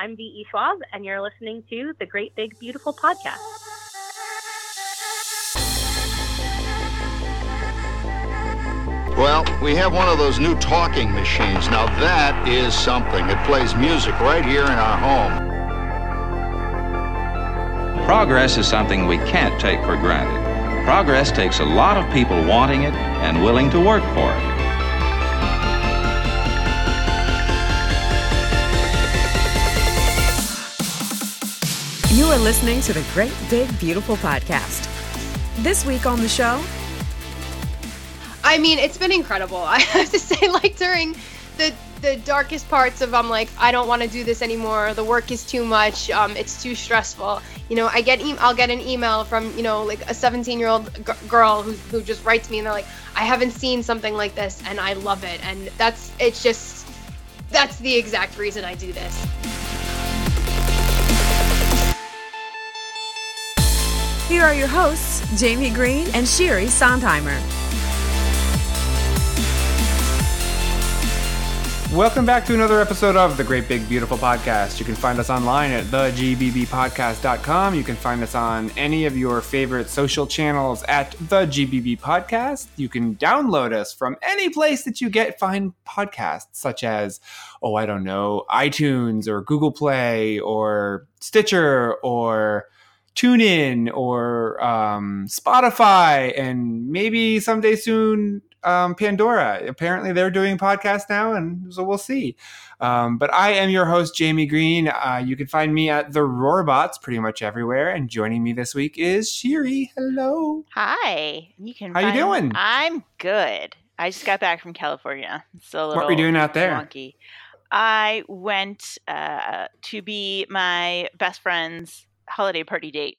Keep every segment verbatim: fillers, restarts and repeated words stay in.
I'm V E. Schwab, and you're listening to The Great Big Beautiful Podcast. Well, we have one of those new talking machines. Now that is something. It plays music right here in our home. Progress is something we can't take for granted. Progress takes a lot of people wanting it and willing to work for it. You are listening to the Great Big Beautiful Podcast. This week on the show... I mean, it's been incredible. I have to say, like, during the the darkest parts of, I'm like, I don't want to do this anymore. The work is too much. Um, it's too stressful. You know, I get e- I'll get an email from, you know, like a seventeen-year-old g- girl who who just writes me, and they're like, I haven't seen something like this, and I love it. And that's, it's just, that's the exact reason I do this. Here are your hosts, Jamie Green and Sherry Sondheimer. Welcome back to another episode of The Great Big Beautiful Podcast. You can find us online at the g b b podcast dot com. You can find us on any of your favorite social channels at The G B B Podcast. You can download us from any place that you get fine podcasts, such as, oh, I don't know, iTunes or Google Play or Stitcher or... TuneIn or um, Spotify, and maybe someday soon um, Pandora. Apparently they're doing podcasts now, and so we'll see. Um, but I am your host, Jamie Green. Uh, you can find me at The Roarbots pretty much everywhere. And joining me this week is Shiri. Hello. Hi. You can. How find you doing? Me. I'm good. I just got back from California. So a little what were you doing out there? Wonky. I went uh, to be my best friend's holiday party date.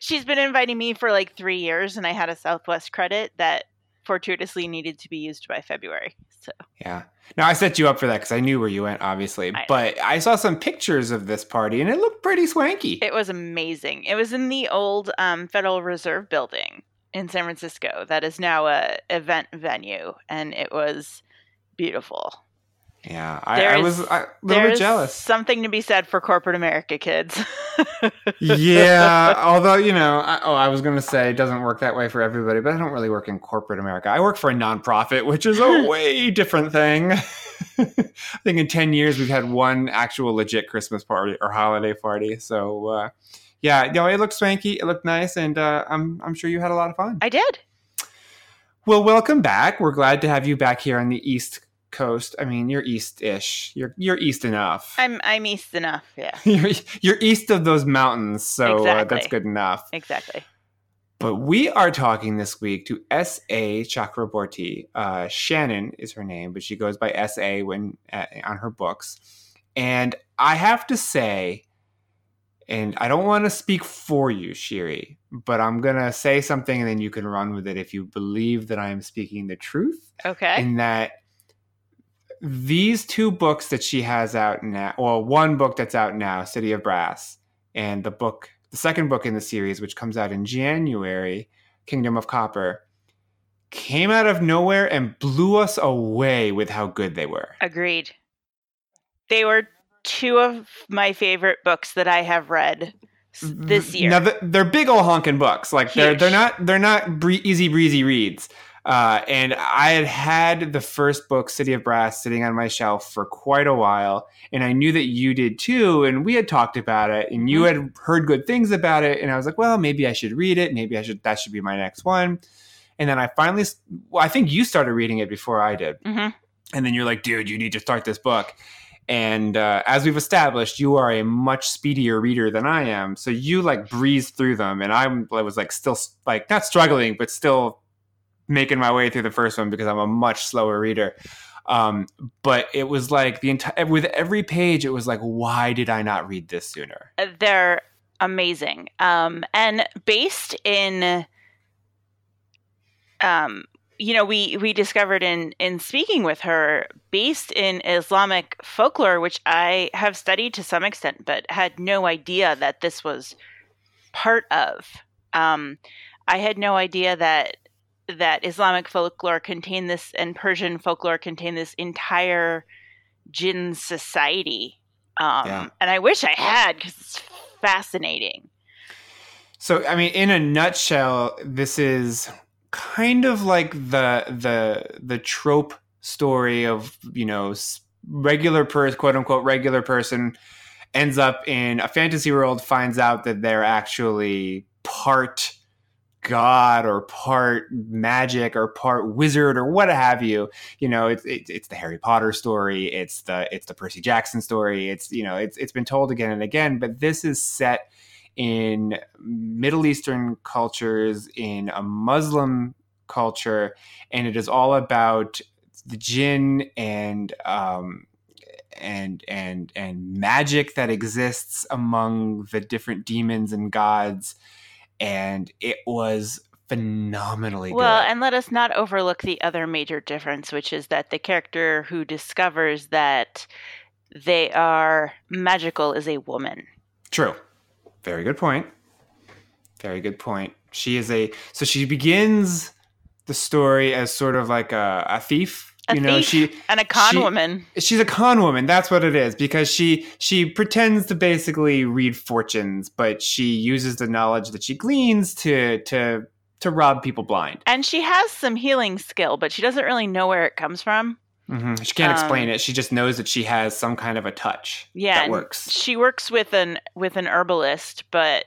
She's been inviting me for like three years, and I had a Southwest credit that fortuitously needed to be used by February. So yeah. Now I set you up for that because I knew where you went, obviously. I but know. I saw some pictures of this party, and it looked pretty swanky. It was amazing. It was in the old um, Federal Reserve building in San Francisco that is now a event venue, and it was beautiful. Yeah, I, I was a little bit jealous. Something to be said for corporate America, kids. Yeah, although, you know, I, oh, I was going to say it doesn't work that way for everybody, but I don't really work in corporate America. I work for a nonprofit, which is a way different thing. I think in ten years, we've had one actual legit Christmas party or holiday party. So, uh, yeah, you know, it looked swanky. It looked nice. And uh, I'm I'm sure you had a lot of fun. I did. Well, welcome back. We're glad to have you back here on the East Coast. I mean, you're east-ish. You're you're east enough. I'm I'm east enough. Yeah. you're, you're east of those mountains, so exactly. uh, that's good enough. Exactly. But we are talking this week to S. A. Chakraborty. Uh, Shannon is her name, but she goes by S. A. when uh, on her books. And I have to say, and I don't want to speak for you, Shiri, but I'm going to say something, and then you can run with it if you believe that I am speaking the truth. Okay. And that. These two books that she has out now, well, one book that's out now, City of Brass, and the book, the second book in the series, which comes out in January, Kingdom of Copper, came out of nowhere and blew us away with how good they were. Agreed. They were two of my favorite books that I have read this year. Now, they're big old honking books. Like they're Huge. they're not they're not bree- easy breezy reads. Uh, and I had had the first book, City of Brass, sitting on my shelf for quite a while. And I knew that you did too. And we had talked about it, and you had heard good things about it. And I was like, well, maybe I should read it. Maybe I should, that should be my next one. And then I finally, well, I think you started reading it before I did. Mm-hmm. And then you're like, dude, you need to start this book. And uh, as we've established, you are a much speedier reader than I am. So you like breezed through them. And I'm, I was like still like not struggling, but still making my way through the first one because I'm a much slower reader. Um, but it was like the entire, with every page, it was like, why did I not read this sooner? They're amazing. Um, and based in, um, you know, we, we discovered in, in speaking with her, based in Islamic folklore, which I have studied to some extent, but had no idea that this was part of. Um, I had no idea that, that Islamic folklore contained this, and Persian folklore contained this entire djinn society Um, yeah. And I wish I had, because it's fascinating. So, I mean, in a nutshell, this is kind of like the the the trope story of, you know, regular person, quote unquote, regular person ends up in a fantasy world, finds out that they're actually part god or part magic or part wizard or what have you. You know, it's it, it's the Harry Potter story, it's the it's the Percy Jackson story, it's, you know, it's it's been told again and again, but this is set in Middle Eastern cultures, in a Muslim culture, and it is all about the djinn and um and and and magic that exists among the different demons and gods. And it was phenomenally good. Well, and let us not overlook the other major difference, which is that the character who discovers that they are magical is a woman. True. Very good point. Very good point. She is a... So she begins the story as sort of like a, a thief. A you know, thief she, and a con she, woman. She's a con woman. That's what it is. Because she she pretends to basically read fortunes, but she uses the knowledge that she gleans to to to rob people blind. And she has some healing skill, but she doesn't really know where it comes from. Mm-hmm. She can't um, explain it. She just knows that she has some kind of a touch yeah, that works. She works with an with an herbalist, but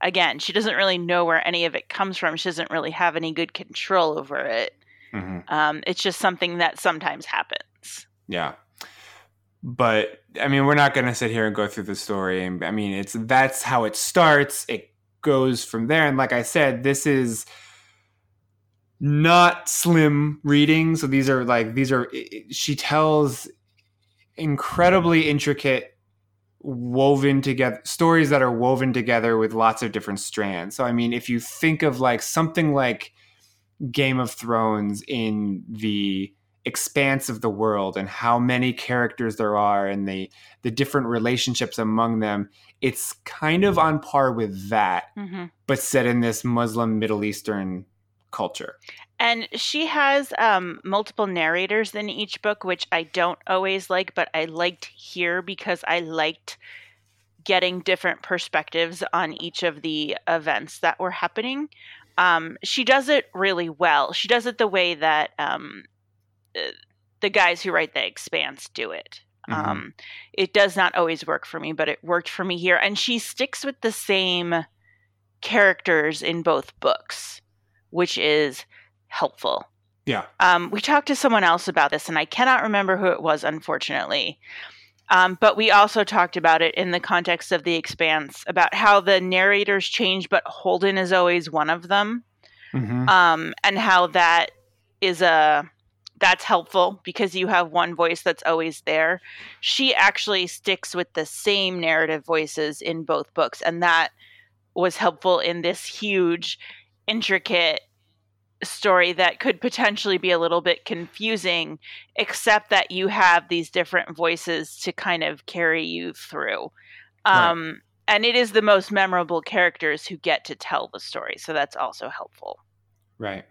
again, she doesn't really know where any of it comes from. She doesn't really have any good control over it. Mm-hmm. Um, it's just something that sometimes happens. Yeah. But I mean, we're not going to sit here and go through the story. And I mean, it's, that's how it starts. It goes from there. And like I said, this is not slim reading. So these are like, these are, it, she tells incredibly intricate woven together stories that are woven together with lots of different strands. So, I mean, if you think of like something like Game of Thrones in the expanse of the world and how many characters there are and the the different relationships among them, it's kind of on par with that, mm-hmm. but set in this Muslim Middle Eastern culture. And she has um, multiple narrators in each book, which I don't always like, but I liked here because I liked getting different perspectives on each of the events that were happening. Um, she does it really well. She does it the way that um, the guys who write The Expanse do it. Mm-hmm. Um, it does not always work for me, but it worked for me here. And she sticks with the same characters in both books, which is helpful. Yeah. Um, we talked to someone else about this, and I cannot remember who it was, unfortunately. Um, but we also talked about it in the context of The Expanse, about how the narrators change, but Holden is always one of them. Mm-hmm. Um, and how that is a, that's helpful because you have one voice that's always there. She actually sticks with the same narrative voices in both books. And that was helpful in this huge, intricate story that could potentially be a little bit confusing, except that you have these different voices to kind of carry you through. Um, right. And it is the most memorable characters who get to tell the story. So that's also helpful. Right.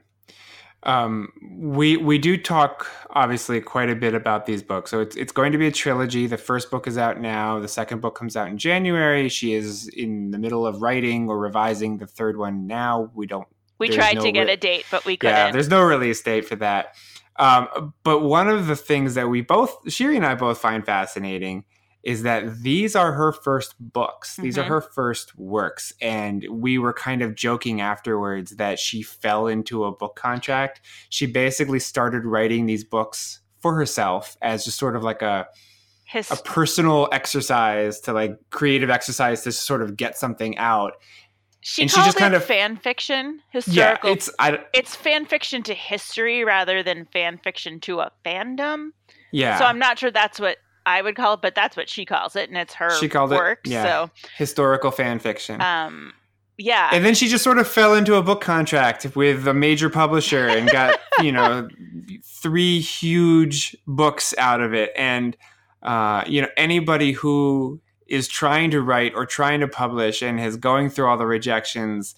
Um, we we do talk, obviously, quite a bit about these books. So it's it's going to be a trilogy. The first book is out now. The second book comes out in January. She is in the middle of writing or revising the third one now. We don't We there's tried no to get re- a date, but we couldn't. Yeah, there's no release date for that. Um, but one of the things that we both, Shiri and I both find fascinating is that these are her first books. Mm-hmm. These are her first works. And we were kind of joking afterwards that she fell into a book contract. She basically started writing these books for herself as just sort of like a, His- a personal exercise to like creative exercise to sort of get something out. She and called she just it kind of, fan fiction, historical. Yeah, it's, I, it's fan fiction to history rather than fan fiction to a fandom. Yeah. So I'm not sure that's what I would call it, but that's what she calls it, and it's her she called work. It, yeah, so historical fan fiction. Um, yeah. And then she just sort of fell into a book contract with a major publisher and got you know three huge books out of it, and uh, you know anybody who is trying to write or trying to publish and is going through all the rejections.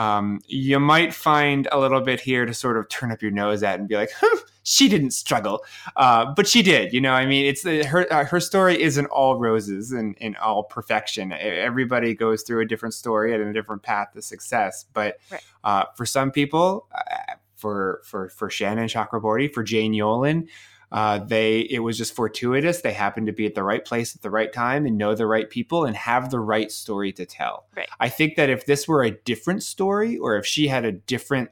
Um, you might find a little bit here to sort of turn up your nose at and be like, huh, she didn't struggle, uh, but she did. You know, I mean, it's the, her uh, her story isn't all roses and, and all perfection. Everybody goes through a different story and a different path to success. But right. uh, for some people, uh, for for for Shannon Chakraborty, for Jane Yolen, uh, they it was just fortuitous. They happened to be at the right place at the right time and know the right people and have the right story to tell. Right. I think that if this were a different story, or if she had a different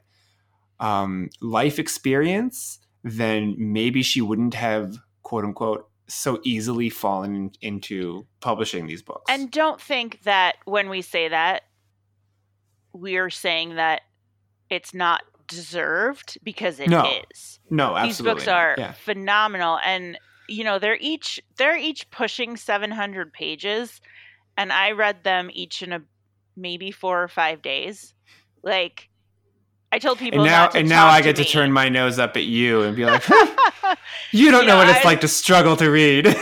um, life experience, then maybe she wouldn't have, quote unquote, so easily fallen into publishing these books. And don't think that when we say that, we're saying that it's not deserved, because it no. is. No, absolutely. These books are yeah. phenomenal, and you know they're each they're each pushing seven hundred pages, and I read them each in a maybe four or five days. Like I told people, and now not to and now I get to, to turn my nose up at you and be like, you don't you know, know what it's I, like to struggle to read.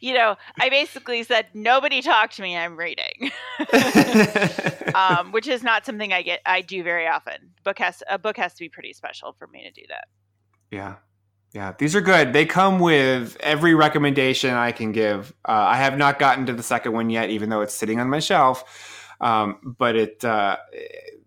You know, I basically said, nobody talk to me, I'm reading, um, which is not something I get. I do very often. Book has a book has to be pretty special for me to do that. Yeah. Yeah. These are good. They come with every recommendation I can give. Uh, I have not gotten to the second one yet, even though it's sitting on my shelf. Um, but it uh,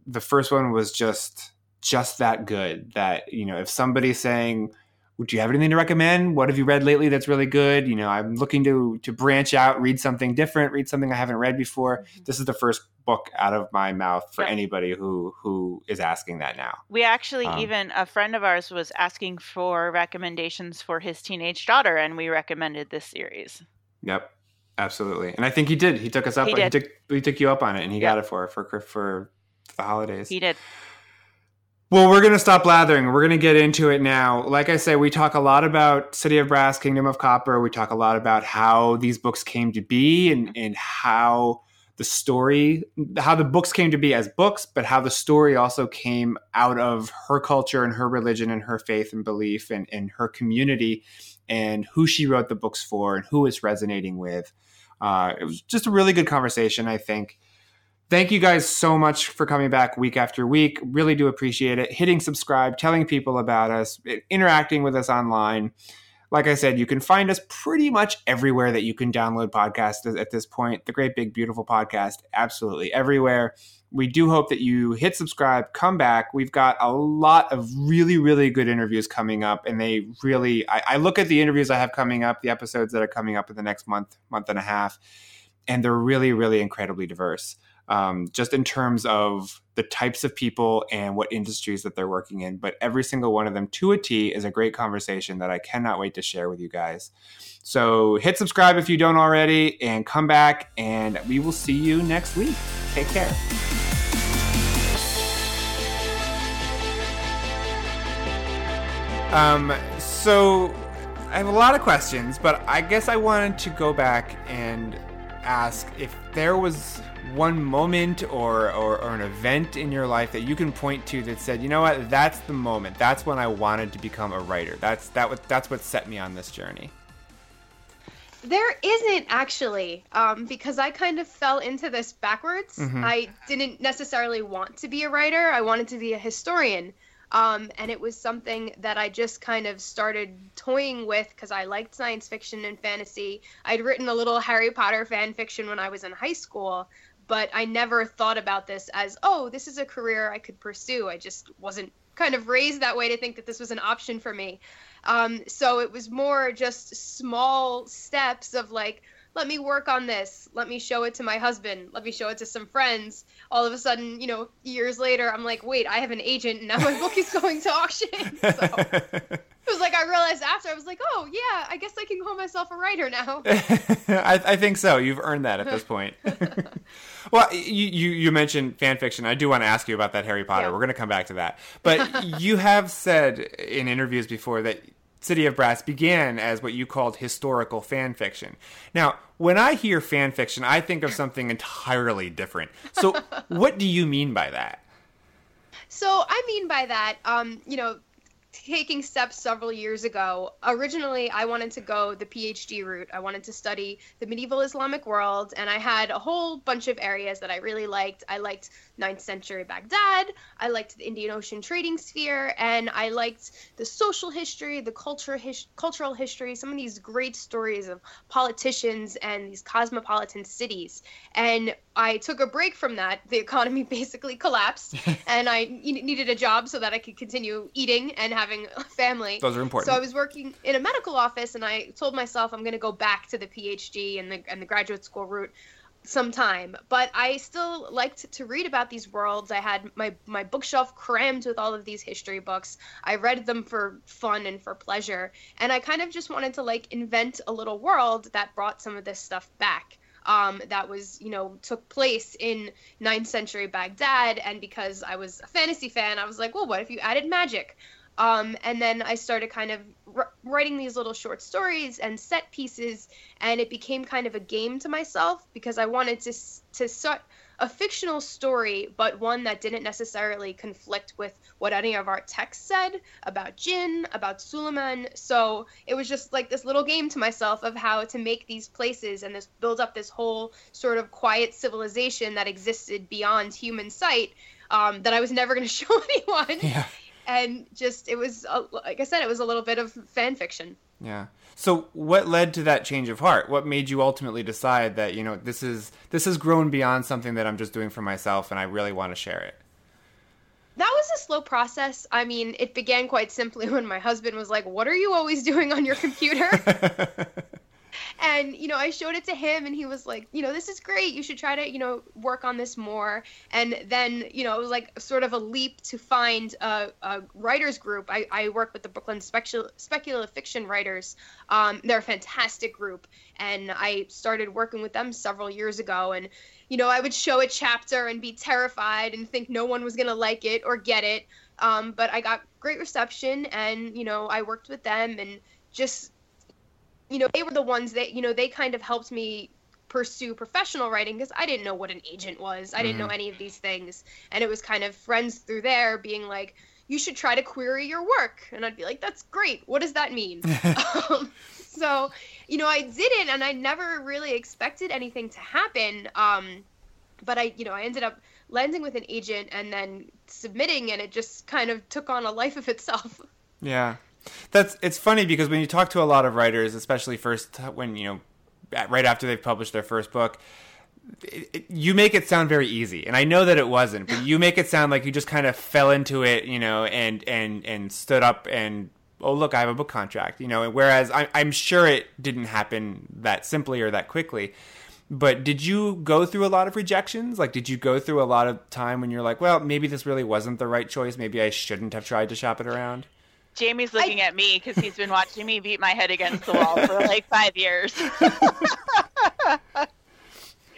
the first one was just just that good that, you know, if somebody's saying, would you have anything to recommend? What have you read lately that's really good? You know, I'm looking to to branch out, read something different, read something I haven't read before. Mm-hmm. This is the first book out of my mouth for right. anybody who who is asking that now. We actually, um, even a friend of ours was asking for recommendations for his teenage daughter, and we recommended this series. Yep, absolutely. And I think he did. He took us up. He, did. he, took, he took you up on it, and he yep. got it for for for the holidays. He did. Well, we're going to stop blathering. We're going to get into it now. Like I said, we talk a lot about City of Brass, Kingdom of Copper. We talk a lot about how these books came to be and, and how the story, how the books came to be as books, but how the story also came out of her culture and her religion and her faith and belief and, and her community and who she wrote the books for and who it's resonating with. Uh, it was just a really good conversation, I think. Thank you guys so much for coming back week after week. Really do appreciate it. Hitting subscribe, telling people about us, interacting with us online. Like I said, you can find us pretty much everywhere that you can download podcasts at this point. The Great Big Beautiful Podcast, absolutely everywhere. We do hope that you hit subscribe, come back. We've got a lot of really, really good interviews coming up. And they really, I, I look at the interviews I have coming up, the episodes that are coming up in the next month, month and a half, and they're really, really incredibly diverse. Um, just in terms of the types of people and what industries that they're working in. But every single one of them to a T is a great conversation that I cannot wait to share with you guys. So hit subscribe if you don't already, and come back, and we will see you next week. Take care. Um, so I have a lot of questions, but I guess I wanted to go back and ask if there was one moment or, or or an event in your life that you can point to that said, you know what, that's the moment. That's when I wanted to become a writer. That's that what that's what set me on this journey. There isn't actually, um, because I kind of fell into this backwards. Mm-hmm. I didn't necessarily want to be a writer. I wanted to be a historian. Um, and it was something that I just kind of started toying with because I liked science fiction and fantasy. I'd written a little Harry Potter fan fiction when I was in high school, but I never thought about this as, oh, this is a career I could pursue. I just wasn't kind of raised that way to think that this was an option for me. Um, so it was more just small steps of like, let me work on this. Let me show it to my husband. Let me show it to some friends. All of a sudden, you know, years later, I'm like, wait, I have an agent, and now my book is going to auction. So it was like I realized after, I was like, oh, yeah, I guess I can call myself a writer now. I, I think so. You've earned that at this point. Well, you, you, you mentioned fan fiction. I do want to ask you about that Harry Potter. Yeah. We're going to come back to that. But you have said in interviews before that City of Brass began as what you called historical fan fiction. Now, when I hear fan fiction, I think of something entirely different. So what do you mean by that? So I mean by that, um, you know, taking steps several years ago. Originally, I wanted to go the PhD route. I wanted to study the medieval Islamic world, and I had a whole bunch of areas that I really liked. I liked ninth century Baghdad, I liked the Indian Ocean trading sphere, and I liked the social history, the culture his- cultural history, some of these great stories of politicians and these cosmopolitan cities. And I took a break from that. The economy basically collapsed, and I needed a job so that I could continue eating and having a family. Those are important. So I was working in a medical office, and I told myself I'm going to go back to the PhD and the and the graduate school route sometime. But I still liked to read about these worlds. I had my, my bookshelf crammed with all of these history books. I read them for fun and for pleasure. And I kind of just wanted to like invent a little world that brought some of this stuff back. Um, that was, you know, took place in ninth century Baghdad. And because I was a fantasy fan, I was like, well, what if you added magic? Um, and then I started kind of r- writing these little short stories and set pieces, and it became kind of a game to myself because I wanted to s- to start a fictional story, but one that didn't necessarily conflict with what any of our texts said about djinn, about Suleiman. So it was just like this little game to myself of how to make these places and this build up this whole sort of quiet civilization that existed beyond human sight, um, that I was never going to show anyone. Yeah. And just, it was, like I said, it was a little bit of fan fiction. Yeah. So what led to that change of heart? What made you ultimately decide that, you know, this is, this has grown beyond something that I'm just doing for myself and I really want to share it? That was a slow process. I mean, it began quite simply when my husband was like, what are you always doing on your computer? And, you know, I showed it to him and he was like, you know, this is great. You should try to, you know, work on this more. And then, you know, it was like sort of a leap to find a, a writers group. I, I work with the Brooklyn Specul- Speculative Fiction Writers. Um, they're a fantastic group. And I started working with them several years ago. And, you know, I would show a chapter and be terrified and think no one was going to like it or get it. Um, but I got great reception and, you know, I worked with them and just, you know, they were the ones that, you know, they kind of helped me pursue professional writing because I didn't know what an agent was. I didn't mm-hmm. know any of these things. And it was kind of friends through there being like, you should try to query your work. And I'd be like, that's great. What does that mean? um, so, you know, I did it and I never really expected anything to happen. Um, but I, you know, I ended up landing with an agent and then submitting, and it just kind of took on a life of itself. Yeah. That's it's funny because when you talk to a lot of writers, especially first when, you know, right after they've published their first book, it, it, you make it sound very easy. And I know that it wasn't, but you make it sound like you just kind of fell into it, you know, and and, and stood up and, oh, look, I have a book contract, you know, and whereas I, I'm sure it didn't happen that simply or that quickly. But did you go through a lot of rejections? Like, did you go through a lot of time when you're like, well, maybe this really wasn't the right choice. Maybe I shouldn't have tried to shop it around? Jamie's looking I... at me because he's been watching me beat my head against the wall for like five years.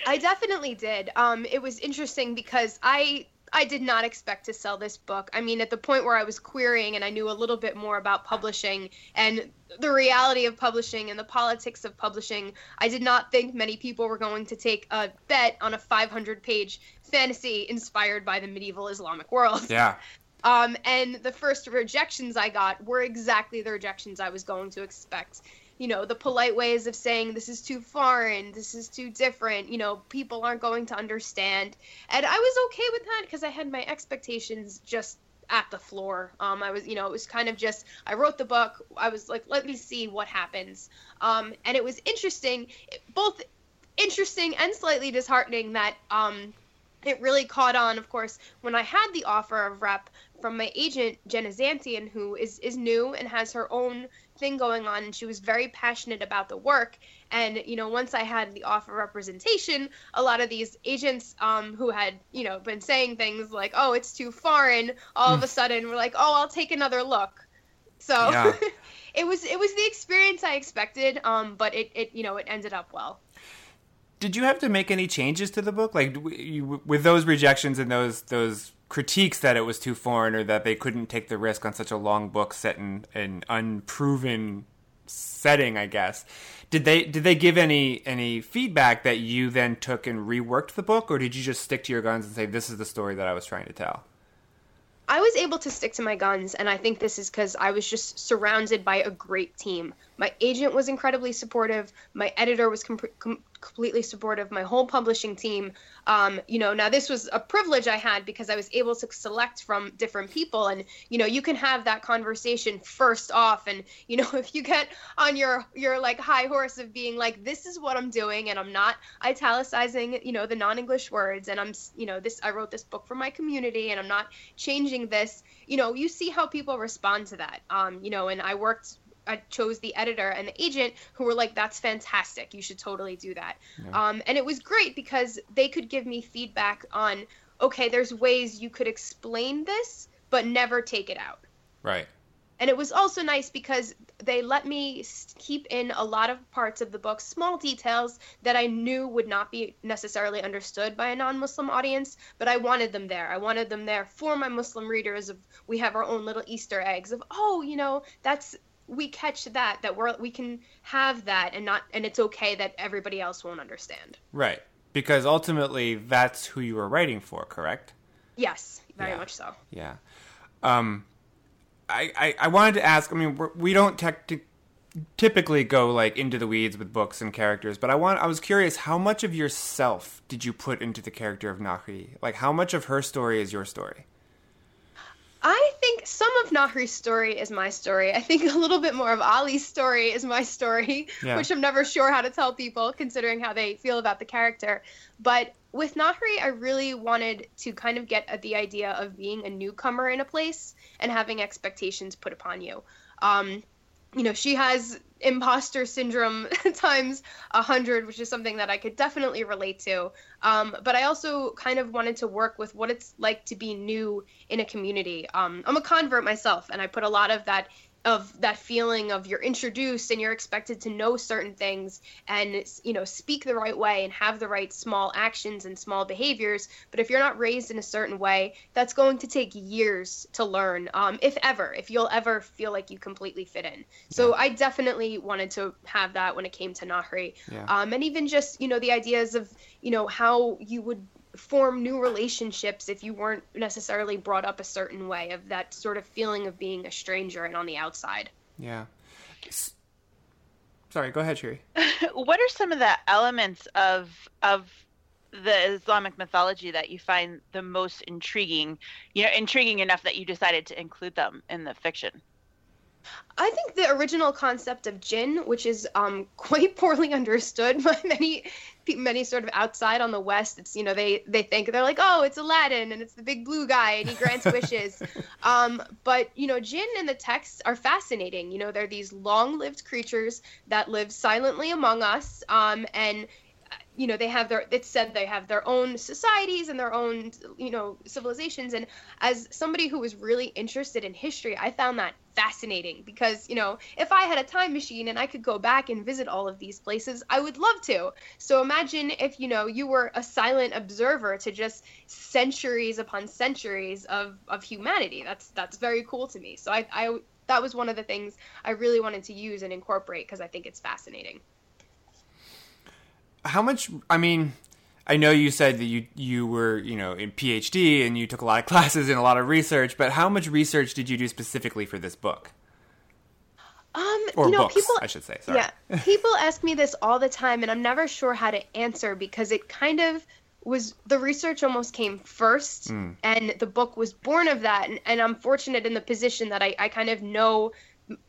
I definitely did. Um, it was interesting because I I did not expect to sell this book. I mean, at the point where I was querying and I knew a little bit more about publishing and the reality of publishing and the politics of publishing, I did not think many people were going to take a bet on a five hundred page fantasy inspired by the medieval Islamic world. Yeah. Um, and the first rejections I got were exactly the rejections I was going to expect. You know, the polite ways of saying this is too foreign, this is too different, you know, people aren't going to understand. And I was okay with that because I had my expectations just at the floor. Um, I was, you know, it was kind of just, I wrote the book, I was like, let me see what happens. Um, and it was interesting, both interesting and slightly disheartening that, um, it really caught on, of course, when I had the offer of rep from my agent, Jenna Zantian, who is, is new and has her own thing going on. And she was very passionate about the work. And, you know, once I had the offer of representation, a lot of these agents um, who had, you know, been saying things like, oh, it's too foreign, all of a sudden were like, oh, I'll take another look. So yeah. it was it was the experience I expected, um, but it, it, you know, it ended up well. Did you have to make any changes to the book? Like, you, with those rejections and those those critiques that it was too foreign or that they couldn't take the risk on such a long book set in an unproven setting, I guess. Did they did they give any any feedback that you then took and reworked the book, or did you just stick to your guns and say, this is the story that I was trying to tell? I was able to stick to my guns, and I think this is because I was just surrounded by a great team. My agent was incredibly supportive. My editor was com- com- completely supportive. My whole publishing team. Um, you know, now this was a privilege I had because I was able to select from different people, and you know, you can have that conversation first off. And you know, if you get on your your like high horse of being like, this is what I'm doing, and I'm not italicizing, you know, the non-English words, and I'm, you know, this I wrote this book for my community, and I'm not changing this. You know, you see how people respond to that. Um, you know, and I worked. I chose the editor and the agent who were like, that's fantastic. You should totally do that. Yeah. Um, and it was great because they could give me feedback on, okay, there's ways you could explain this, but never take it out. Right. And it was also nice because they let me keep in a lot of parts of the book, small details that I knew would not be necessarily understood by a non-Muslim audience, but I wanted them there. I wanted them there for my Muslim readers. Of, we have our own little Easter eggs of, oh, you know, that's, we catch that, that we're, we can have that and not, and it's okay that everybody else won't understand. Right. Because ultimately that's who you were writing for, correct? Yes, very yeah. much so. Yeah. Um, I, I, I wanted to ask, I mean, we're, we don't te- typically go like into the weeds with books and characters, but I want, I was curious, how much of yourself did you put into the character of Nahri? Like how much of her story is your story? I think some of Nahri's story is my story. I think a little bit more of Ali's story is my story, yeah. which I'm never sure how to tell people considering how they feel about the character. But with Nahri, I really wanted to kind of get at the idea of being a newcomer in a place and having expectations put upon you. Um, you know, she has imposter syndrome times a hundred, which is something that I could definitely relate to. Um, but I also kind of wanted to work with what it's like to be new in a community. Um, I'm a convert myself, and I put a lot of that of that feeling of you're introduced and you're expected to know certain things and, you know, speak the right way and have the right small actions and small behaviors. But if you're not raised in a certain way, that's going to take years to learn, um, if ever, if you'll ever feel like you completely fit in. So yeah. I definitely wanted to have that when it came to Nahri. Yeah. Um, and even just, you know, the ideas of, you know, how you would form new relationships if you weren't necessarily brought up a certain way, of that sort of feeling of being a stranger and on the outside. Yeah. Sorry, go ahead, Shiri. What are some of the elements of of the Islamic mythology that you find the most intriguing, you know, intriguing enough that you decided to include them in the fiction? I think the original concept of djinn, which is um, quite poorly understood by many, many sort of outside on the West, it's, you know, they, they think, they're like, oh, it's Aladdin and it's the big blue guy and he grants wishes. Um, but, you know, djinn in the texts are fascinating. You know, they're these long-lived creatures that live silently among us, um, and you know, they have their, it's said they have their own societies and their own, you know, civilizations. And as somebody who was really interested in history, I found that fascinating because, you know, if I had a time machine and I could go back and visit all of these places, I would love to. So imagine if, you know, you were a silent observer to just centuries upon centuries of, of humanity. That's, that's very cool to me. So I, I, that was one of the things I really wanted to use and incorporate because I think it's fascinating. How much, I mean, I know you said that you you were, you know, in PhD and you took a lot of classes and a lot of research, but how much research did you do specifically for this book? Um, or you know, books, people, I should say, sorry. Yeah, people ask me this all the time, and I'm never sure how to answer because it kind of was, the research almost came first, mm. and the book was born of that, and, and I'm fortunate in the position that I, I kind of know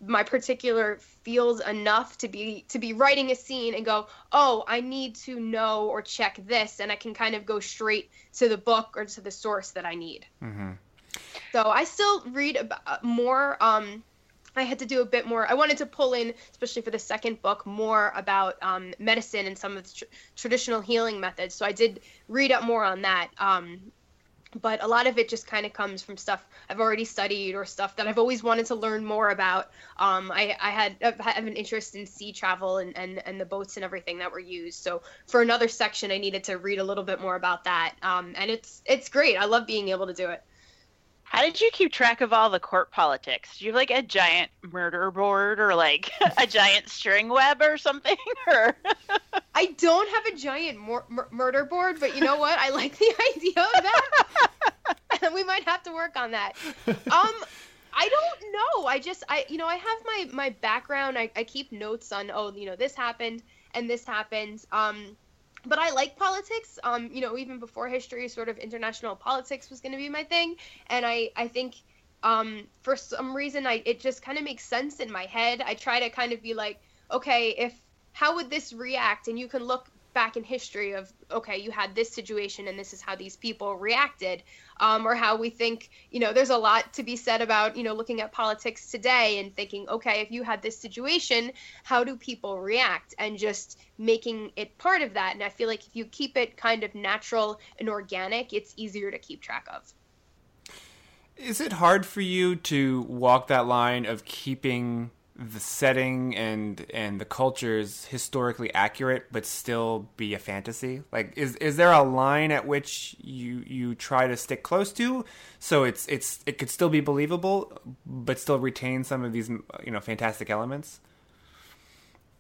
my particular field enough to be to be writing a scene and go, oh, I need to know or check this, and I can kind of go straight to the book or to the source that I need. Mm-hmm. So I still read about more. Um, I had to do a bit more. I wanted to pull in, especially for the second book, more about um, medicine and some of the tr- traditional healing methods. So I did read up more on that. Um, But a lot of it just kind of comes from stuff I've already studied or stuff that I've always wanted to learn more about. Um, I, I had I have an interest in sea travel and, and, and the boats and everything that were used. So for another section, I needed to read a little bit more about that. Um, and it's it's great. I love being able to do it. How did you keep track of all the court politics? Do you have like a giant murder board or like a giant string web or something? Or I don't have a giant mor- mur- murder board, but you know what? I like the idea of that. And we might have to work on that. Um, I don't know. I just, I, you know, I have my, my background. I, I keep notes on, oh, you know, this happened and this happened. Um, but I like politics. Um, you know, even before history, sort of international politics was going to be my thing. And I, I think, um, for some reason, I, it just kind of makes sense in my head. I try to kind of be like, okay, if, how would this react? And you can look back in history of, okay, you had this situation and this is how these people reacted, um, or how we think, you know, there's a lot to be said about, you know, looking at politics today and thinking, okay, if you had this situation, how do people react? And just making it part of that. And I feel like if you keep it kind of natural and organic, it's easier to keep track of. Is it hard for you to walk that line of keeping the setting and and the cultures historically accurate but still be a fantasy? Like, is is there a line at which you you try to stick close to, so it's it's it could still be believable but still retain some of these, you know, fantastic elements?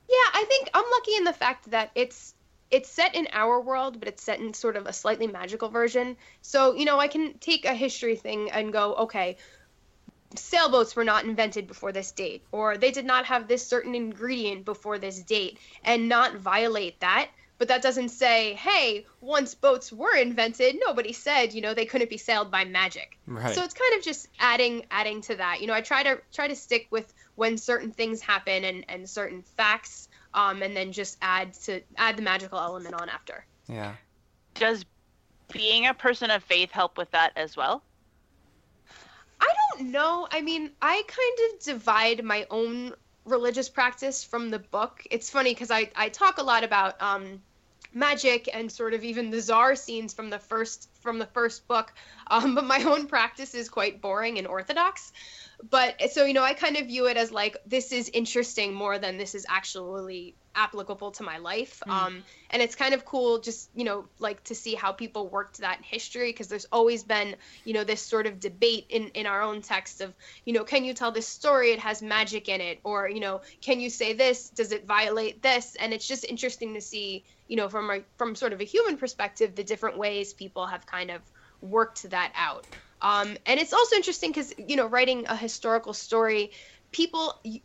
Yeah, I think I'm lucky in the fact that it's it's set in our world, but it's set in sort of a slightly magical version. So, you know, I can take a history thing and go, okay, sailboats were not invented before this date, or they did not have this certain ingredient before this date, and not violate that. But that doesn't say, hey, once boats were invented, nobody said, you know, they couldn't be sailed by magic. Right. So it's kind of just adding adding to that. You know, I try to try to stick with when certain things happen and, and certain facts, um, and then just add to add the magical element on after. Yeah. Does being a person of faith help with that as well? I don't know. I mean, I kind of divide my own religious practice from the book. It's funny because I, I talk a lot about um, magic and sort of even the czar scenes from the first from the first book, um, but my own practice is quite boring and orthodox. But so, you know, I kind of view it as like, this is interesting more than this is actually applicable to my life. Mm. Um, and it's kind of cool just, you know, like to see how people worked that in history, because there's always been, you know, this sort of debate in, in our own text of, you know, can you tell this story? It has magic in it. Or, you know, can you say this? Does it violate this? And it's just interesting to see, you know, from a, from sort of a human perspective, the different ways people have kind of worked that out. Um, and it's also interesting because, you know, writing a historical story, people y-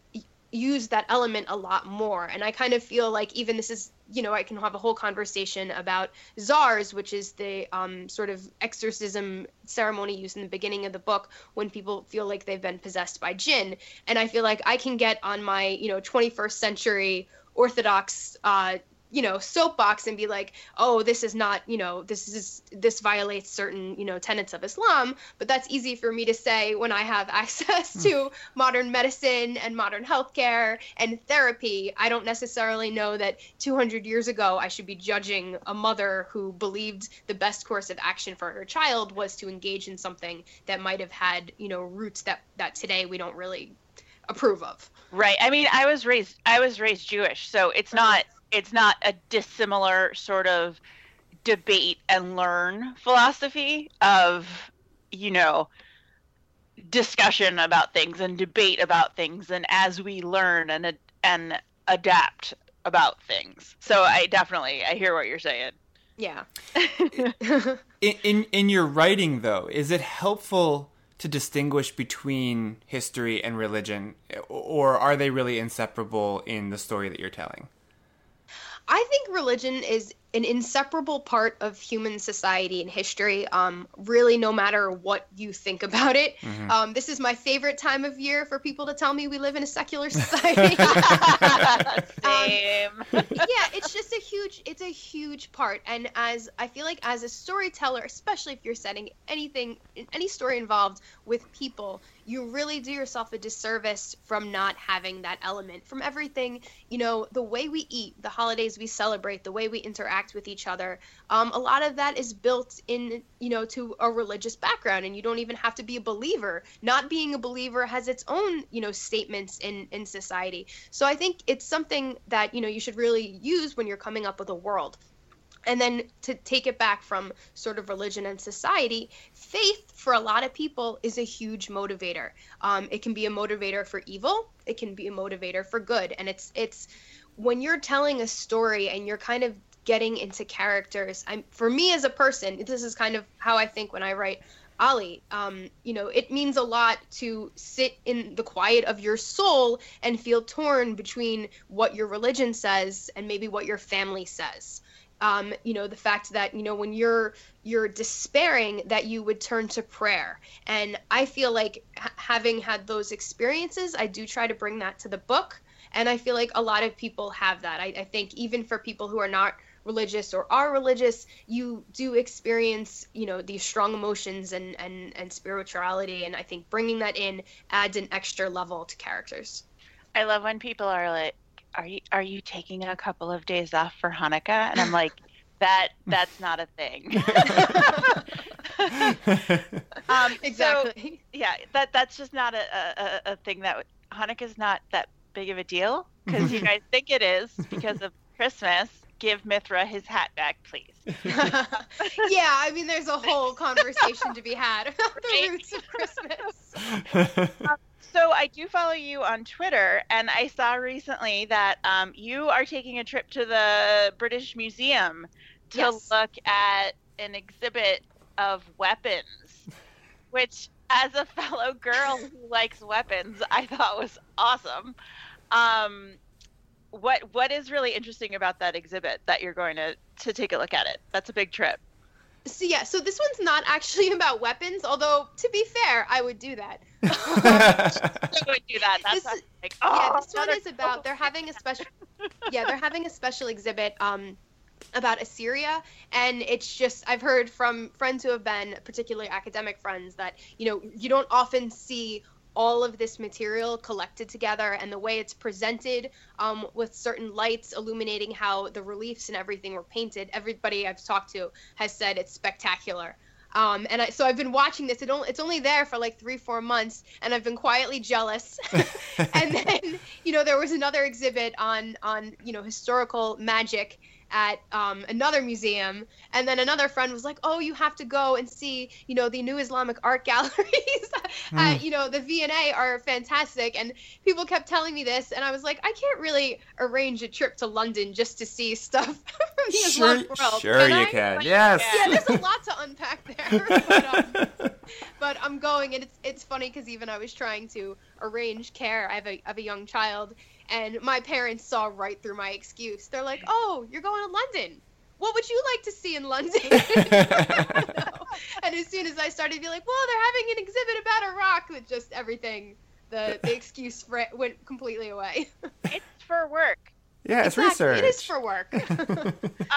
use that element a lot more. And I kind of feel like even this is, you know, I can have a whole conversation about czars, which is the um, sort of exorcism ceremony used in the beginning of the book when people feel like they've been possessed by djinn. And I feel like I can get on my, you know, twenty-first century Orthodox uh you know, soapbox and be like, oh, this is not, you know, this is, this violates certain, you know, tenets of Islam. But that's easy for me to say when I have access to mm. modern medicine and modern healthcare and therapy. I don't necessarily know that two hundred years ago, I should be judging a mother who believed the best course of action for her child was to engage in something that might've had, you know, roots that, that today we don't really approve of. Right. I mean, I was raised, I was raised Jewish, so it's not, it's not a dissimilar sort of debate and learn philosophy of, you know, discussion about things and debate about things. And as we learn and, and adapt about things. So I definitely, I hear what you're saying. Yeah. in, in, in your writing though, is it helpful to distinguish between history and religion, or are they really inseparable in the story that you're telling? I think religion is an inseparable part of human society and history, um, really no matter what you think about it. Mm-hmm. Um, this is my favorite time of year for people to tell me we live in a secular society. Same. Um, yeah, it's just a huge, it's a huge part. And as I feel like as a storyteller, especially if you're setting anything, any story involved with people, you really do yourself a disservice from not having that element. From everything, you know, the way we eat, the holidays we celebrate, the way we interact with each other, um, a lot of that is built in, you know, to a religious background, and you don't even have to be a believer. Not being a believer has its own, you know, statements in, in society. So I think it's something that, you know, you should really use when you're coming up with a world. And then to take it back from sort of religion and society, faith for a lot of people is a huge motivator. Um, it can be a motivator for evil. It can be a motivator for good. And it's it's when you're telling a story and you're kind of getting into characters. I'm, for me as a person, this is kind of how I think when I write Ali, um, you know, it means a lot to sit in the quiet of your soul and feel torn between what your religion says and maybe what your family says. Um, you know, the fact that, you know, when you're you're despairing, that you would turn to prayer. And I feel like ha- having had those experiences, I do try to bring that to the book. And I feel like a lot of people have that. I, I think even for people who are not religious or are religious, you do experience, you know, these strong emotions and, and, and spirituality. And I think bringing that in adds an extra level to characters. I love when people are like, are you, are you taking a couple of days off for Hanukkah? And I'm like, that, that's not a thing. um, exactly. So, yeah, that, that's just not a, a, a thing that Hanukkah's not that big of a deal, because you guys think it is because of Christmas. Give Mithra his hat back, please. Yeah, I mean, there's a whole conversation to be had about the roots of Christmas. um, so I do follow you on Twitter, and I saw recently that um, you are taking a trip to the British Museum to yes. look at an exhibit of weapons, which, as a fellow girl who likes weapons, I thought was awesome. Um, What what is really interesting about that exhibit that you're going to, to take a look at it? That's a big trip. So yeah, so this one's not actually about weapons, although to be fair, I would do that. I would do that. That's this, like, oh, yeah, this one is about oh. they're having a special yeah they're having a special exhibit um about Assyria, and it's just, I've heard from friends who have been, particularly academic friends, that you know you don't often see all of this material collected together, and the way it's presented um, with certain lights illuminating how the reliefs and everything were painted. Everybody I've talked to has said it's spectacular. Um, and I, so I've been watching this. It only, it's only there for like three, four months, and I've been quietly jealous. And then, you know, there was another exhibit on, on you know, historical magic at um, another museum, and then another friend was like, "Oh, you have to go and see, you know, the new Islamic art galleries. mm. at, you know, the V and A are fantastic." And people kept telling me this, and I was like, "I can't really arrange a trip to London just to see stuff from the sure, Islamic world." Sure, can you I? can. Like, yes. Yeah, there's a lot to unpack there, but, um, but I'm going, and it's it's funny because even I was trying to arrange care. I have a I have a young child. And my parents saw right through my excuse. They're like, "Oh, you're going to London. What would you like to see in London?" And as soon as I started to be like, "Well, they're having an exhibit about Iraq," with just everything, the, the excuse for it went completely away. It's for work. Yeah, it's exactly. research. It is for work.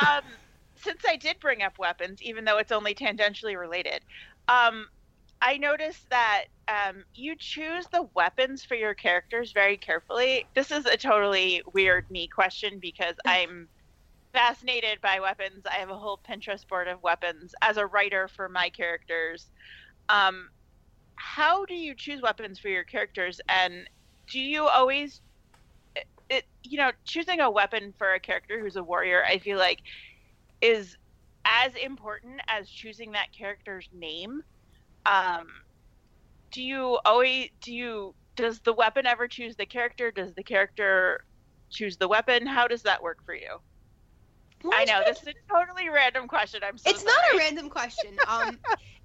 um, since I did bring up weapons, even though it's only tangentially related, um, I noticed that um, you choose the weapons for your characters very carefully. This is a totally weird me question because I'm fascinated by weapons. I have a whole Pinterest board of weapons as a writer for my characters. Um, how do you choose weapons for your characters? And do you always, it, you know, choosing a weapon for a character who's a warrior, I feel like is as important as choosing that character's name. Um, do you always, do you, does the weapon ever choose the character? Does the character choose the weapon? How does that work for you? Well, I know, this is a totally random question. I'm so It's sorry. Not a random question. Um,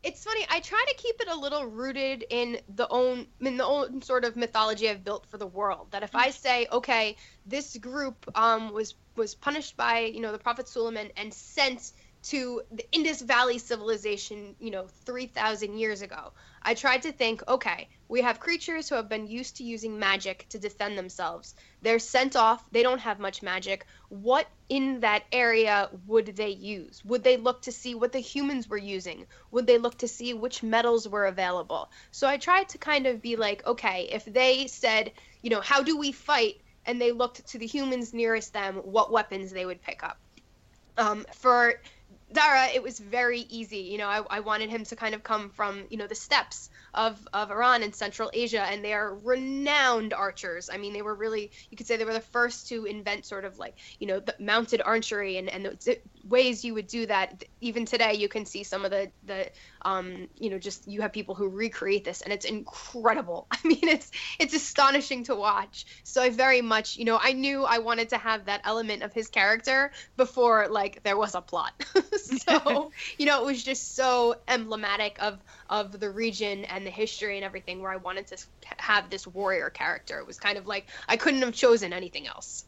it's funny. I try to keep it a little rooted in the own, in the own sort of mythology I've built for the world. That if I say, okay, this group, um, was, was punished by, you know, the Prophet Suleiman and sent to the Indus Valley civilization, you know, three thousand years ago. I tried to think, okay, we have creatures who have been used to using magic to defend themselves. They're sent off. They don't have much magic. What in that area would they use? Would they look to see what the humans were using? Would they look to see which metals were available? So I tried to kind of be like, okay, if they said, you know, how do we fight? And they looked to the humans nearest them, what weapons they would pick up. Um, for... Dara, it was very easy. You know, I, I wanted him to kind of come from, you know, the steppes of, of Iran and Central Asia, and they are renowned archers. I mean, they were really, you could say they were the first to invent sort of like, you know, the mounted archery and, and the ways you would do that. Even today, you can see some of the, the um, you know, just you have people who recreate this, and it's incredible. I mean, it's it's astonishing to watch. So I very much, you know, I knew I wanted to have that element of his character before, like, there was a plot. So, you know, it was just so emblematic of, of the region and the history and everything, where I wanted to have this warrior character. It was kind of like I couldn't have chosen anything else.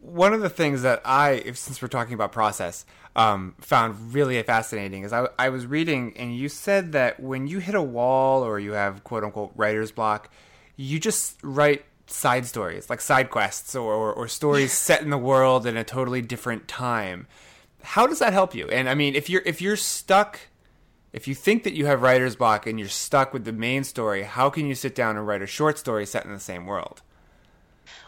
One of the things that I, since we're talking about process, um, found really fascinating is I, I was reading, and you said that when you hit a wall or you have quote unquote writer's block, you just write side stories, like side quests or, or, or stories set in the world in a totally different time. How does that help you? And I mean, if you're if you're stuck, if you think that you have writer's block and you're stuck with the main story, how can you sit down and write a short story set in the same world?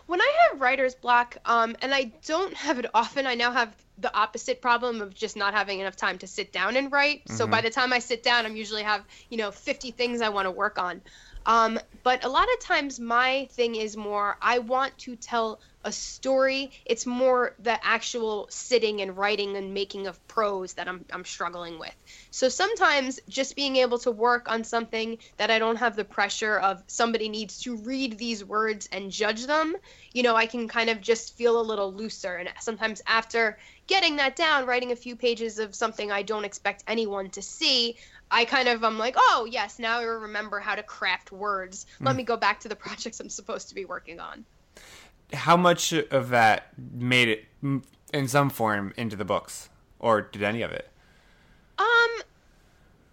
When I have writer's block, um, and I don't have it often, I now have the opposite problem of just not having enough time to sit down and write. Mm-hmm. So by the time I sit down, I'm usually have, you know, fifty things I want to work on. Um, but a lot of times my thing is more, I want to tell a story. It's more the actual sitting and writing and making of prose that I'm I'm struggling with. So sometimes just being able to work on something that I don't have the pressure of somebody needs to read these words and judge them, you know, I can kind of just feel a little looser. And sometimes after getting that down, writing a few pages of something I don't expect anyone to see, I kind of, I'm like, oh, yes, now I remember how to craft words. Let mm. me go back to the projects I'm supposed to be working on. How much of that made it in some form into the books, or did any of it? Um,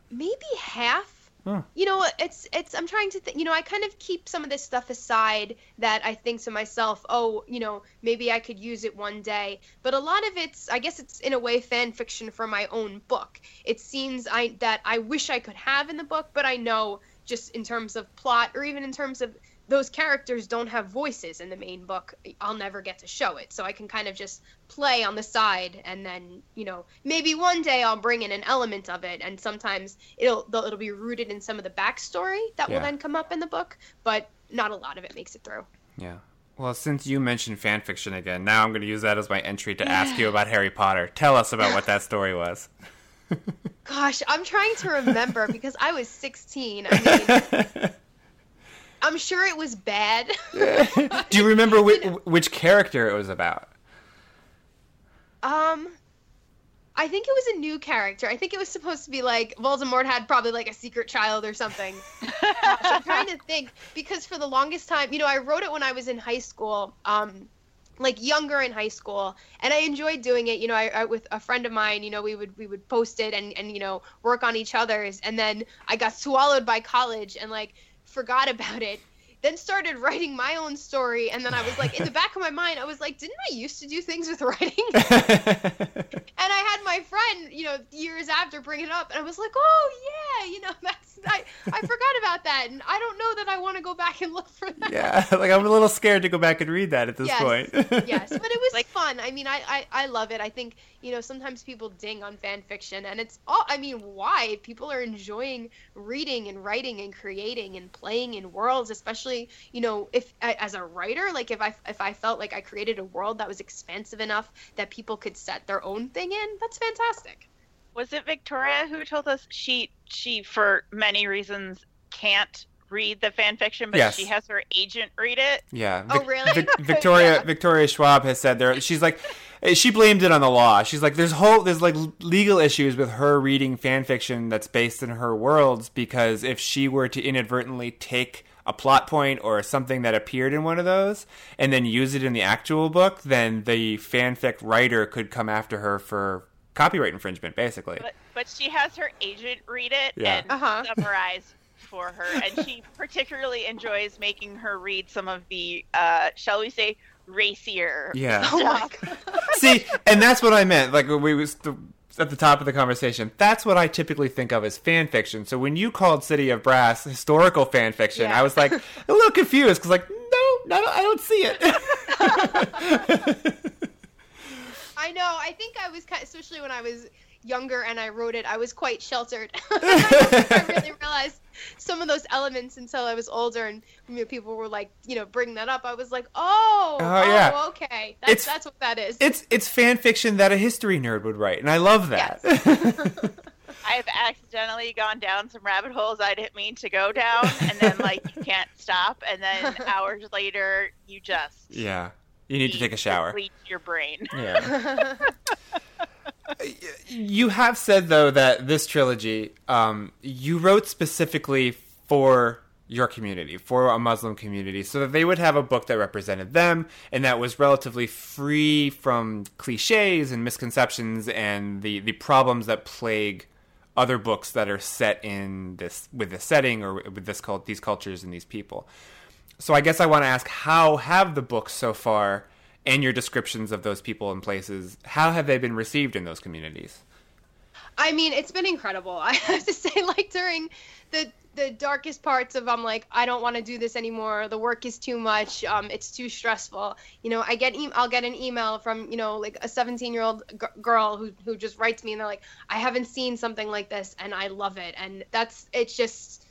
maybe half. Huh. You know, it's, it's, I'm trying to think, you know, I kind of keep some of this stuff aside that I think to myself, oh, you know, maybe I could use it one day. But a lot of it's, I guess it's in a way fan fiction for my own book. It seems I, that I wish I could have in the book, but I know just in terms of plot, or even in terms of those characters don't have voices in the main book, I'll never get to show it. So I can kind of just play on the side, and then, you know, maybe one day I'll bring in an element of it, and sometimes it'll it'll be rooted in some of the backstory that yeah. will then come up in the book, but not a lot of it makes it through. Yeah. Well, since you mentioned fan fiction again, now I'm going to use that as my entry to yeah. ask you about Harry Potter. Tell us about what that story was. Gosh, I'm trying to remember because I was sixteen. I mean... I'm sure it was bad. Do you remember which, which character it was about? Um, I think it was a new character. I think it was supposed to be like Voldemort had probably like a secret child or something. Gosh, I'm trying to think, because for the longest time, you know, I wrote it when I was in high school, um, like younger in high school, and I enjoyed doing it. You know, I, I with a friend of mine, you know, we would we would post it and, and, you know, work on each other's. And then I got swallowed by college and like, forgot about it, then started writing my own story, and then I was like, in the back of my mind, I was like, didn't I used to do things with writing? And I had my friend, you know, years after bring it up, and I was like, oh yeah, you know, that's I, I forgot about that, and I don't know that I want to go back and look for that. Yeah, like I'm a little scared to go back and read that at this yes, point. Yes, but it was like fun. I mean, I, I, I love it. I think, you know, sometimes people ding on fan fiction, and it's all, I mean, why? People are enjoying reading and writing and creating and playing in worlds, especially, you know, if as a writer, like if I, if I felt like I created a world that was expansive enough that people could set their own thing in, that's fantastic. Was it Victoria who told us she, she for many reasons, can't read the fan fiction, but yes. she has her agent read it? Yeah. Vic- oh, really? Vic- Victoria yeah. Victoria Schwab has said there, she's like, she blamed it on the law. She's like, there's whole, there's like legal issues with her reading fan fiction that's based in her worlds, because if she were to inadvertently take a plot point or something that appeared in one of those and then use it in the actual book, then the fanfic writer could come after her for copyright infringement, basically. But, but she has her agent read it yeah. and uh-huh. summarize for her, and she particularly enjoys making her read some of the, uh, shall we say, racier yeah stuff. Oh my God. See, and that's what I meant, like we was the, at the top of the conversation, that's what I typically think of as fan fiction. So when you called City of Brass historical fan fiction, yeah. I was like a little confused, because like no, no I don't see it. I know. I think I was kind of, especially when I was younger and I wrote it, I was quite sheltered. I really realized some of those elements until I was older, and you know, people were like, you know, bring that up. I was like, oh, oh, oh yeah. okay, that's it's, that's what that is. It's it's fan fiction that a history nerd would write, and I love that. Yes. I have accidentally gone down some rabbit holes I didn't mean to go down, and then like you can't stop, and then hours later you just yeah you need to take a shower. Bleach your brain. Yeah. You have said though that this trilogy um, you wrote specifically for your community, for a Muslim community, so that they would have a book that represented them and that was relatively free from cliches and misconceptions and the, the problems that plague other books that are set in this with this setting or with this cult, these cultures and these people. So I guess I want to ask, how have the books so far and your descriptions of those people and places, how have they been received in those communities? I mean, it's been incredible. I have to say, like, during the the darkest parts of I'm like, I don't want to do this anymore. The work is too much. Um, it's too stressful. You know, I get, e- I'll get an email from, you know, like a seventeen-year-old g- girl who who just writes me and they're like, I haven't seen something like this and I love it. And that's, it's just,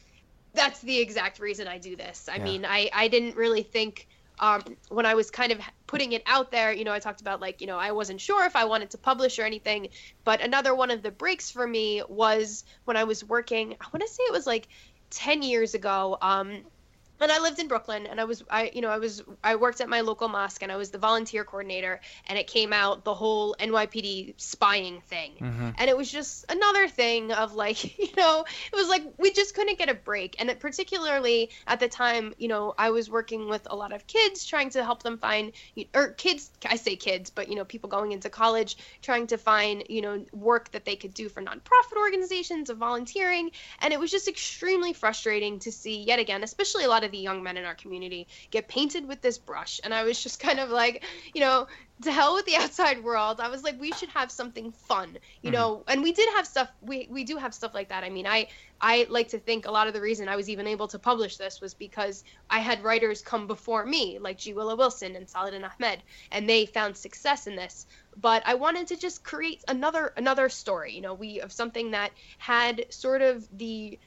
that's the exact reason I do this. I yeah. mean, I, I didn't really think, um, when I was kind of putting it out there, you know, I talked about like, you know, I wasn't sure if I wanted to publish or anything, but another one of the breaks for me was when I was working, I want to say it was like ten years ago. Um, and I lived in Brooklyn and I was, I, you know, I was, I worked at my local mosque and I was the volunteer coordinator, and it came out the whole N Y P D spying thing. Mm-hmm. And it was just another thing of like, you know, it was like, we just couldn't get a break. And it, particularly at the time, you know, I was working with a lot of kids trying to help them find, or kids, I say kids, but you know, people going into college, trying to find, you know, work that they could do for nonprofit organizations of volunteering. And it was just extremely frustrating to see yet again, especially a lot of the young men in our community get painted with this brush. And I was just kind of like, you know, to hell with the outside world. I was like, we should have something fun, you mm-hmm. know, and we did have stuff. We, we do have stuff like that. I mean, I, I like to think a lot of the reason I was even able to publish this was because I had writers come before me, like G. Willow Wilson and Saladin Ahmed, and they found success in this. But I wanted to just create another, another story, you know, we of something that had sort of the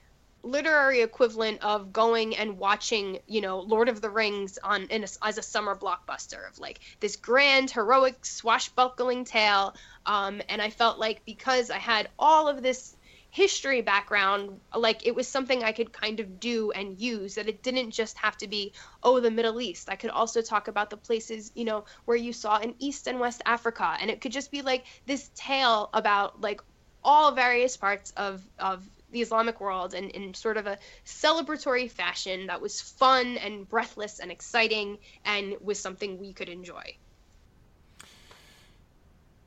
literary equivalent of going and watching, you know, Lord of the Rings on in a, as a summer blockbuster of like this grand heroic swashbuckling tale. Um, and I felt like because I had all of this history background, like it was something I could kind of do and use, that it didn't just have to be, oh, the Middle East. I could also talk about the places, you know, where you saw in East and West Africa. And it could just be like this tale about like all various parts of, of, the Islamic world, and in sort of a celebratory fashion that was fun and breathless and exciting and was something we could enjoy.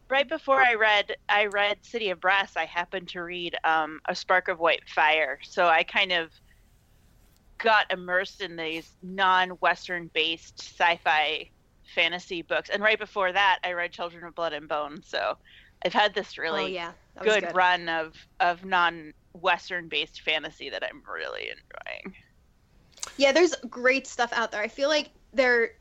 Right before I read, I read City of Brass, I happened to read um, A Spark of White Fire. So I kind of got immersed in these non-Western based sci-fi fantasy books. And right before that, I read Children of Blood and Bone. So I've had this really oh, yeah. good, good run of, of non Western-based fantasy that I'm really enjoying. Yeah, there's great stuff out there. I feel like there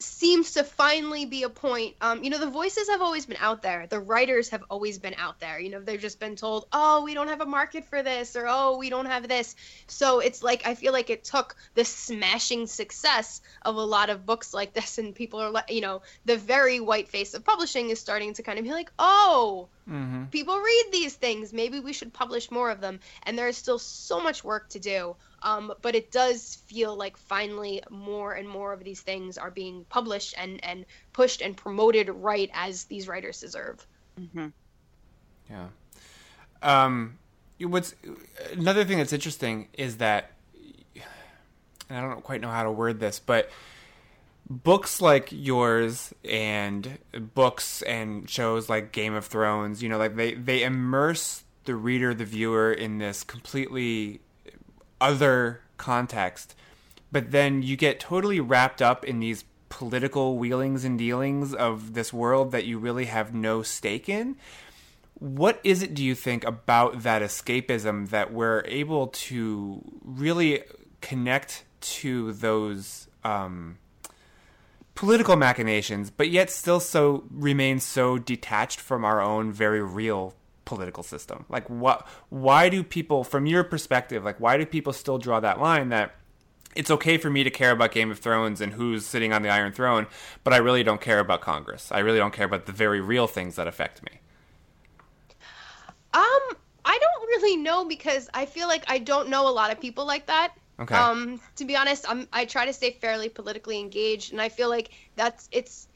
seems to finally be a point. Um, you know, the voices have always been out there. The writers have always been out there. You know, they've just been told, oh, we don't have a market for this, or oh, we don't have this. So it's like, I feel like it took the smashing success of a lot of books like this, and people are like, you know, the very white face of publishing is starting to kind of be like, oh, mm-hmm. people read these things. Maybe we should publish more of them. And there is still so much work to do. Um, but it does feel like finally more and more of these things are being published and, and pushed and promoted right as these writers deserve. Mm-hmm. Yeah. Um, what's another thing that's interesting is that, and I don't quite know how to word this, but books like yours and books and shows like Game of Thrones, you know, like they, they immerse the reader, the viewer in this completely other context. But then you get totally wrapped up in these political wheelings and dealings of this world that you really have no stake in. What is it, do you think, about that escapism that we're able to really connect to those um, political machinations, but yet still so remain so detached from our own very real political system? Like, what? Why do people, from your perspective, like, why do people still draw that line that it's okay for me to care about Game of Thrones and who's sitting on the Iron Throne, but I really don't care about Congress? I really don't care about the very real things that affect me. Um, I don't really know, because I feel like I don't know a lot of people like that. Okay. Um, to be honest, I'm, I try to stay fairly politically engaged, and I feel like that's, it's,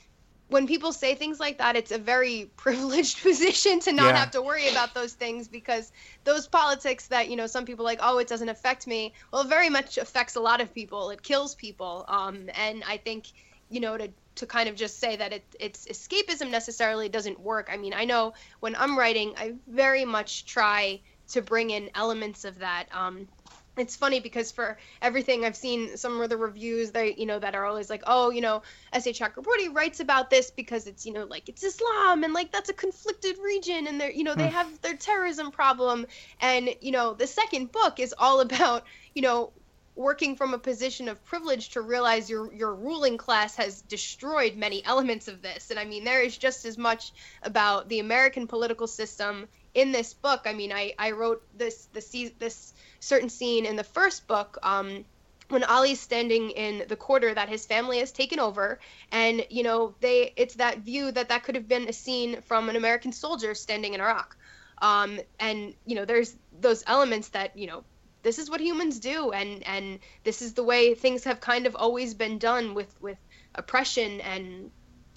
when people say things like that, it's a very privileged position to not yeah. have to worry about those things, because those politics that, you know, some people are like, oh, it doesn't affect me. Well, it very much affects a lot of people. It kills people. Um, and I think, you know, to to kind of just say that it, it's escapism necessarily doesn't work. I mean, I know when I'm writing, I very much try to bring in elements of that. Um, It's funny because for everything I've seen, some of the reviews they, you know, that are always like, oh, you know, S. A. Chakraborty writes about this because it's, you know, like it's Islam and like that's a conflicted region and they're, you know, they have their terrorism problem. And, you know, the second book is all about, you know, working from a position of privilege to realize your your ruling class has destroyed many elements of this. And I mean, there is just as much about the American political system in this book. I mean, I, I wrote this this this certain scene in the first book um, when Ali's standing in the quarter that his family has taken over, and you know they it's that view that that could have been a scene from an American soldier standing in Iraq, um, and you know there's those elements that you know this is what humans do, and and this is the way things have kind of always been done with with oppression and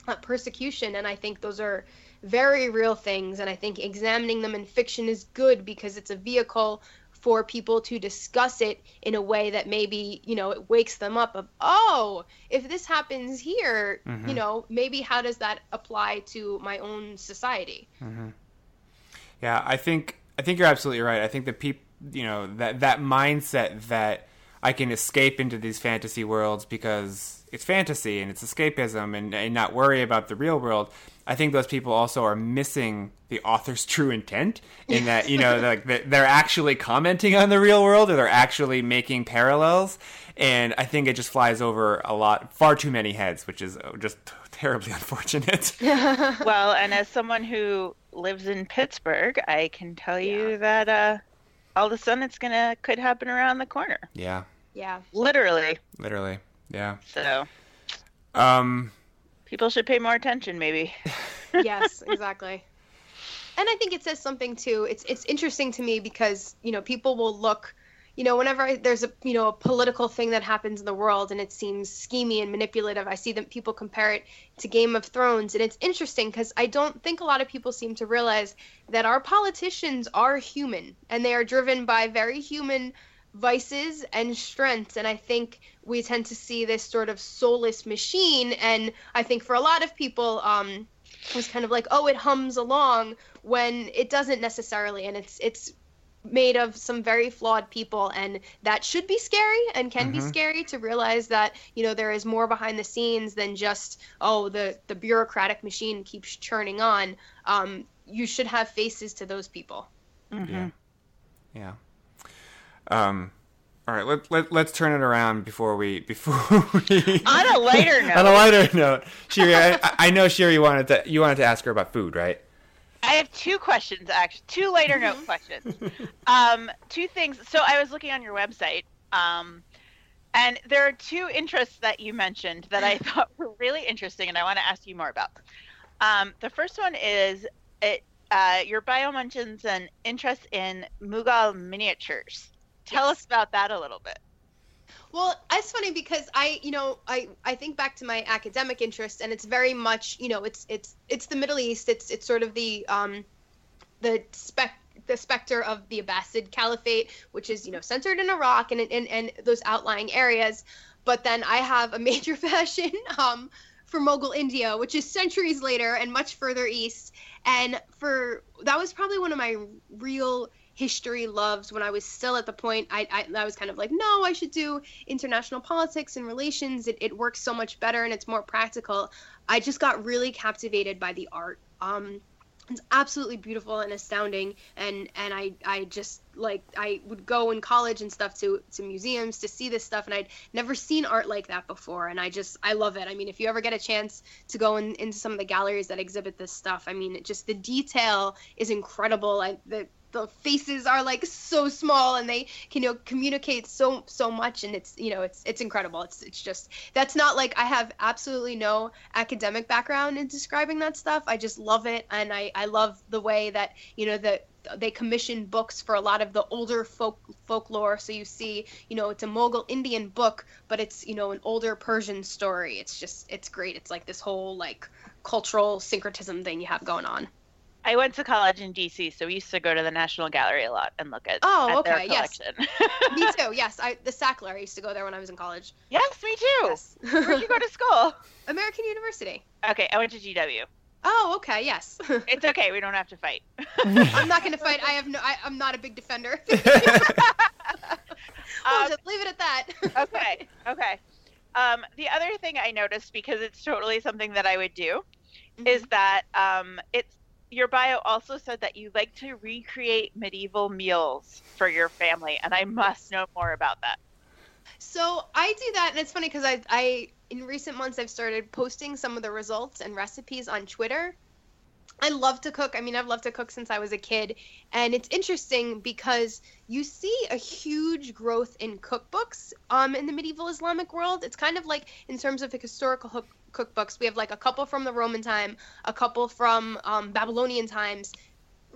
uh, persecution, and I think those are very real things, and I think examining them in fiction is good because it's a vehicle for people to discuss it in a way that maybe, you know, it wakes them up of, oh, if this happens here, mm-hmm. you know, maybe how does that apply to my own society? Mm-hmm. Yeah, I think I think you're absolutely right. I think the people, you know, that, that mindset that I can escape into these fantasy worlds because it's fantasy and it's escapism and, and not worry about the real world. I think those people also are missing the author's true intent in that, you know, like they're, they're actually commenting on the real world or they're actually making parallels. And I think it just flies over a lot, far too many heads, which is just terribly unfortunate. Well, and as someone who lives in Pittsburgh, I can tell you yeah. that uh, all of a sudden it's going to could happen around the corner. Yeah. Yeah. Literally. Literally. Yeah. So. Um. People should pay more attention, maybe. Yes, exactly. And I think it says something, too. It's it's interesting to me because, you know, people will look, you know, whenever I, there's a, you know, a political thing that happens in the world and it seems schemy and manipulative, I see that people compare it to Game of Thrones. And it's interesting because I don't think a lot of people seem to realize that our politicians are human and they are driven by very human vices and strengths, and I think we tend to see this sort of soulless machine, and I think for a lot of people um it was kind of like, oh, it hums along when it doesn't necessarily, and it's it's made of some very flawed people, and that should be scary and can mm-hmm. be scary to realize that, you know, there is more behind the scenes than just, oh, the the bureaucratic machine keeps churning on. Um you should have faces to those people. Mm-hmm. Yeah. Yeah. Um, all right, let, let, let's turn it around before we, before we... On a lighter note. On a lighter note. Shiri, I, I know Shiri wanted to, you wanted to ask her about food, right? I have two questions, actually. Two lighter note questions. Um, two things. So I was looking on your website, um, and there are two interests that you mentioned that I thought were really interesting, and I want to ask you more about. Um, the first one is, it, uh, your bio mentions an interest in Mughal miniatures. Tell us about that a little bit. Well, it's funny because I, you know, I, I think back to my academic interest, and it's very much, you know, it's it's it's the Middle East. It's it's sort of the um, the spec the specter of the Abbasid Caliphate, which is, you know, centered in Iraq and and and those outlying areas. But then I have a major passion um, for Mughal India, which is centuries later and much further east. And for that was probably one of my real history loves when I was still at the point I, I I was kind of like, no, I should do international politics and relations. It it works so much better and it's more practical. I just got really captivated by the art. Um, it's absolutely beautiful and astounding, and and I I just like I would go in college and stuff to to museums to see this stuff, and I'd never seen art like that before, and I just I love it. I mean, if you ever get a chance to go in, into some of the galleries that exhibit this stuff, I mean, it just the detail is incredible. I, the the faces are like so small, and they can, you know, communicate so so much, and it's, you know, it's it's incredible. It's it's just that's not like I have absolutely no academic background in describing that stuff. I just love it, and I I love the way that, you know, the they commission books for a lot of the older folk folklore. So you see, you know, it's a Mughal Indian book, but it's, you know, an older Persian story. It's just, it's great. It's like this whole like cultural syncretism thing you have going on. I went to college in D C, so we used to go to the National Gallery a lot and look at, oh, at okay. their collection. Yes. Me too, yes. I, the Sackler, I used to go there when I was in college. Yes, me too. Yes. Where did you go to school? American University. Okay, I went to G W. Oh, okay. Yes. It's okay. We don't have to fight. I'm not going to fight. I have no. I, I'm not a big defender. We'll um, just leave it at that. Okay. Okay. Um, the other thing I noticed, because it's totally something that I would do, mm-hmm. is that um, it's your bio also said that you like to recreate medieval meals for your family, and I must know more about that. So I do that, and it's funny because I I. in recent months, I've started posting some of the results and recipes on Twitter. I love to cook. I mean, I've loved to cook since I was a kid. And it's interesting because you see a huge growth in cookbooks um, in the medieval Islamic world. It's kind of like, in terms of historical cook- cookbooks, we have like a couple from the Roman time, a couple from um, Babylonian times,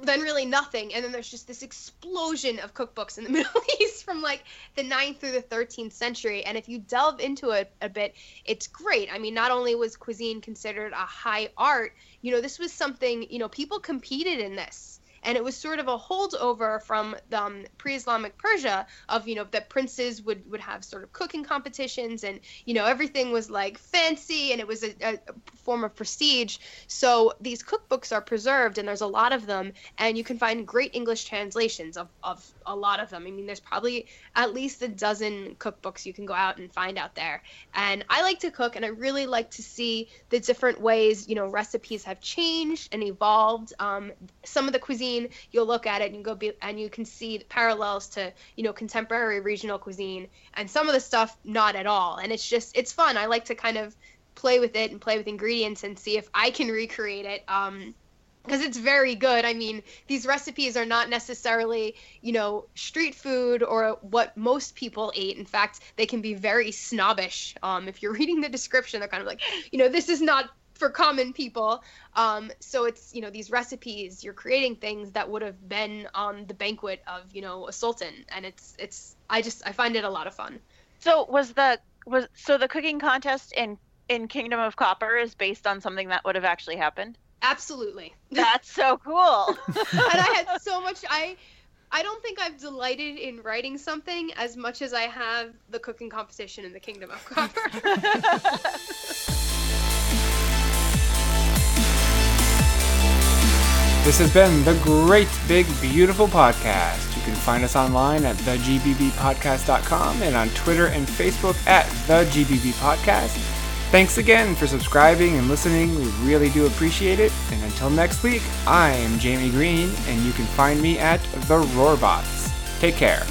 then really nothing. And then there's just this explosion of cookbooks in the Middle East from like the ninth through the thirteenth century. And if you delve into it a bit, it's great. I mean, not only was cuisine considered a high art, you know, this was something, you know, people competed in this. And it was sort of a holdover from the um, pre-Islamic Persia of, you know, that princes would, would have sort of cooking competitions, and, you know, everything was like fancy, and it was a, a form of prestige. So these cookbooks are preserved, and there's a lot of them, and you can find great English translations of, of a lot of them. I mean, there's probably at least a dozen cookbooks you can go out and find out there. And I like to cook, and I really like to see the different ways, you know, recipes have changed and evolved. Um, some of the cuisine, you'll look at it and go be, and you can see parallels to, you know, contemporary regional cuisine, and some of the stuff not at all. And it's just, it's fun. I like to kind of play with it and play with ingredients and see if I can recreate it. Um, Because it's very good. I mean, these recipes are not necessarily, you know, street food or what most people ate. In fact, they can be very snobbish. Um, if you're reading the description, they're kind of like, you know, this is not for common people. Um, so it's, you know, these recipes, you're creating things that would have been on the banquet of, you know, a sultan. And it's, it's, I just, I find it a lot of fun. So was the, was, so the cooking contest in, in Kingdom of Copper is based on something that would have actually happened? Absolutely. That's so cool. And I had so much, I, I don't think I've delighted in writing something as much as I have the cooking competition in the Kingdom of Copper. This has been The Great Big Beautiful Podcast. You can find us online at the g b b podcast dot com and on Twitter and Facebook at the g b b podcast. Thanks again for subscribing and listening. We really do appreciate it. And until next week, I am Jamie Green, and you can find me at The Roarbots. Take care.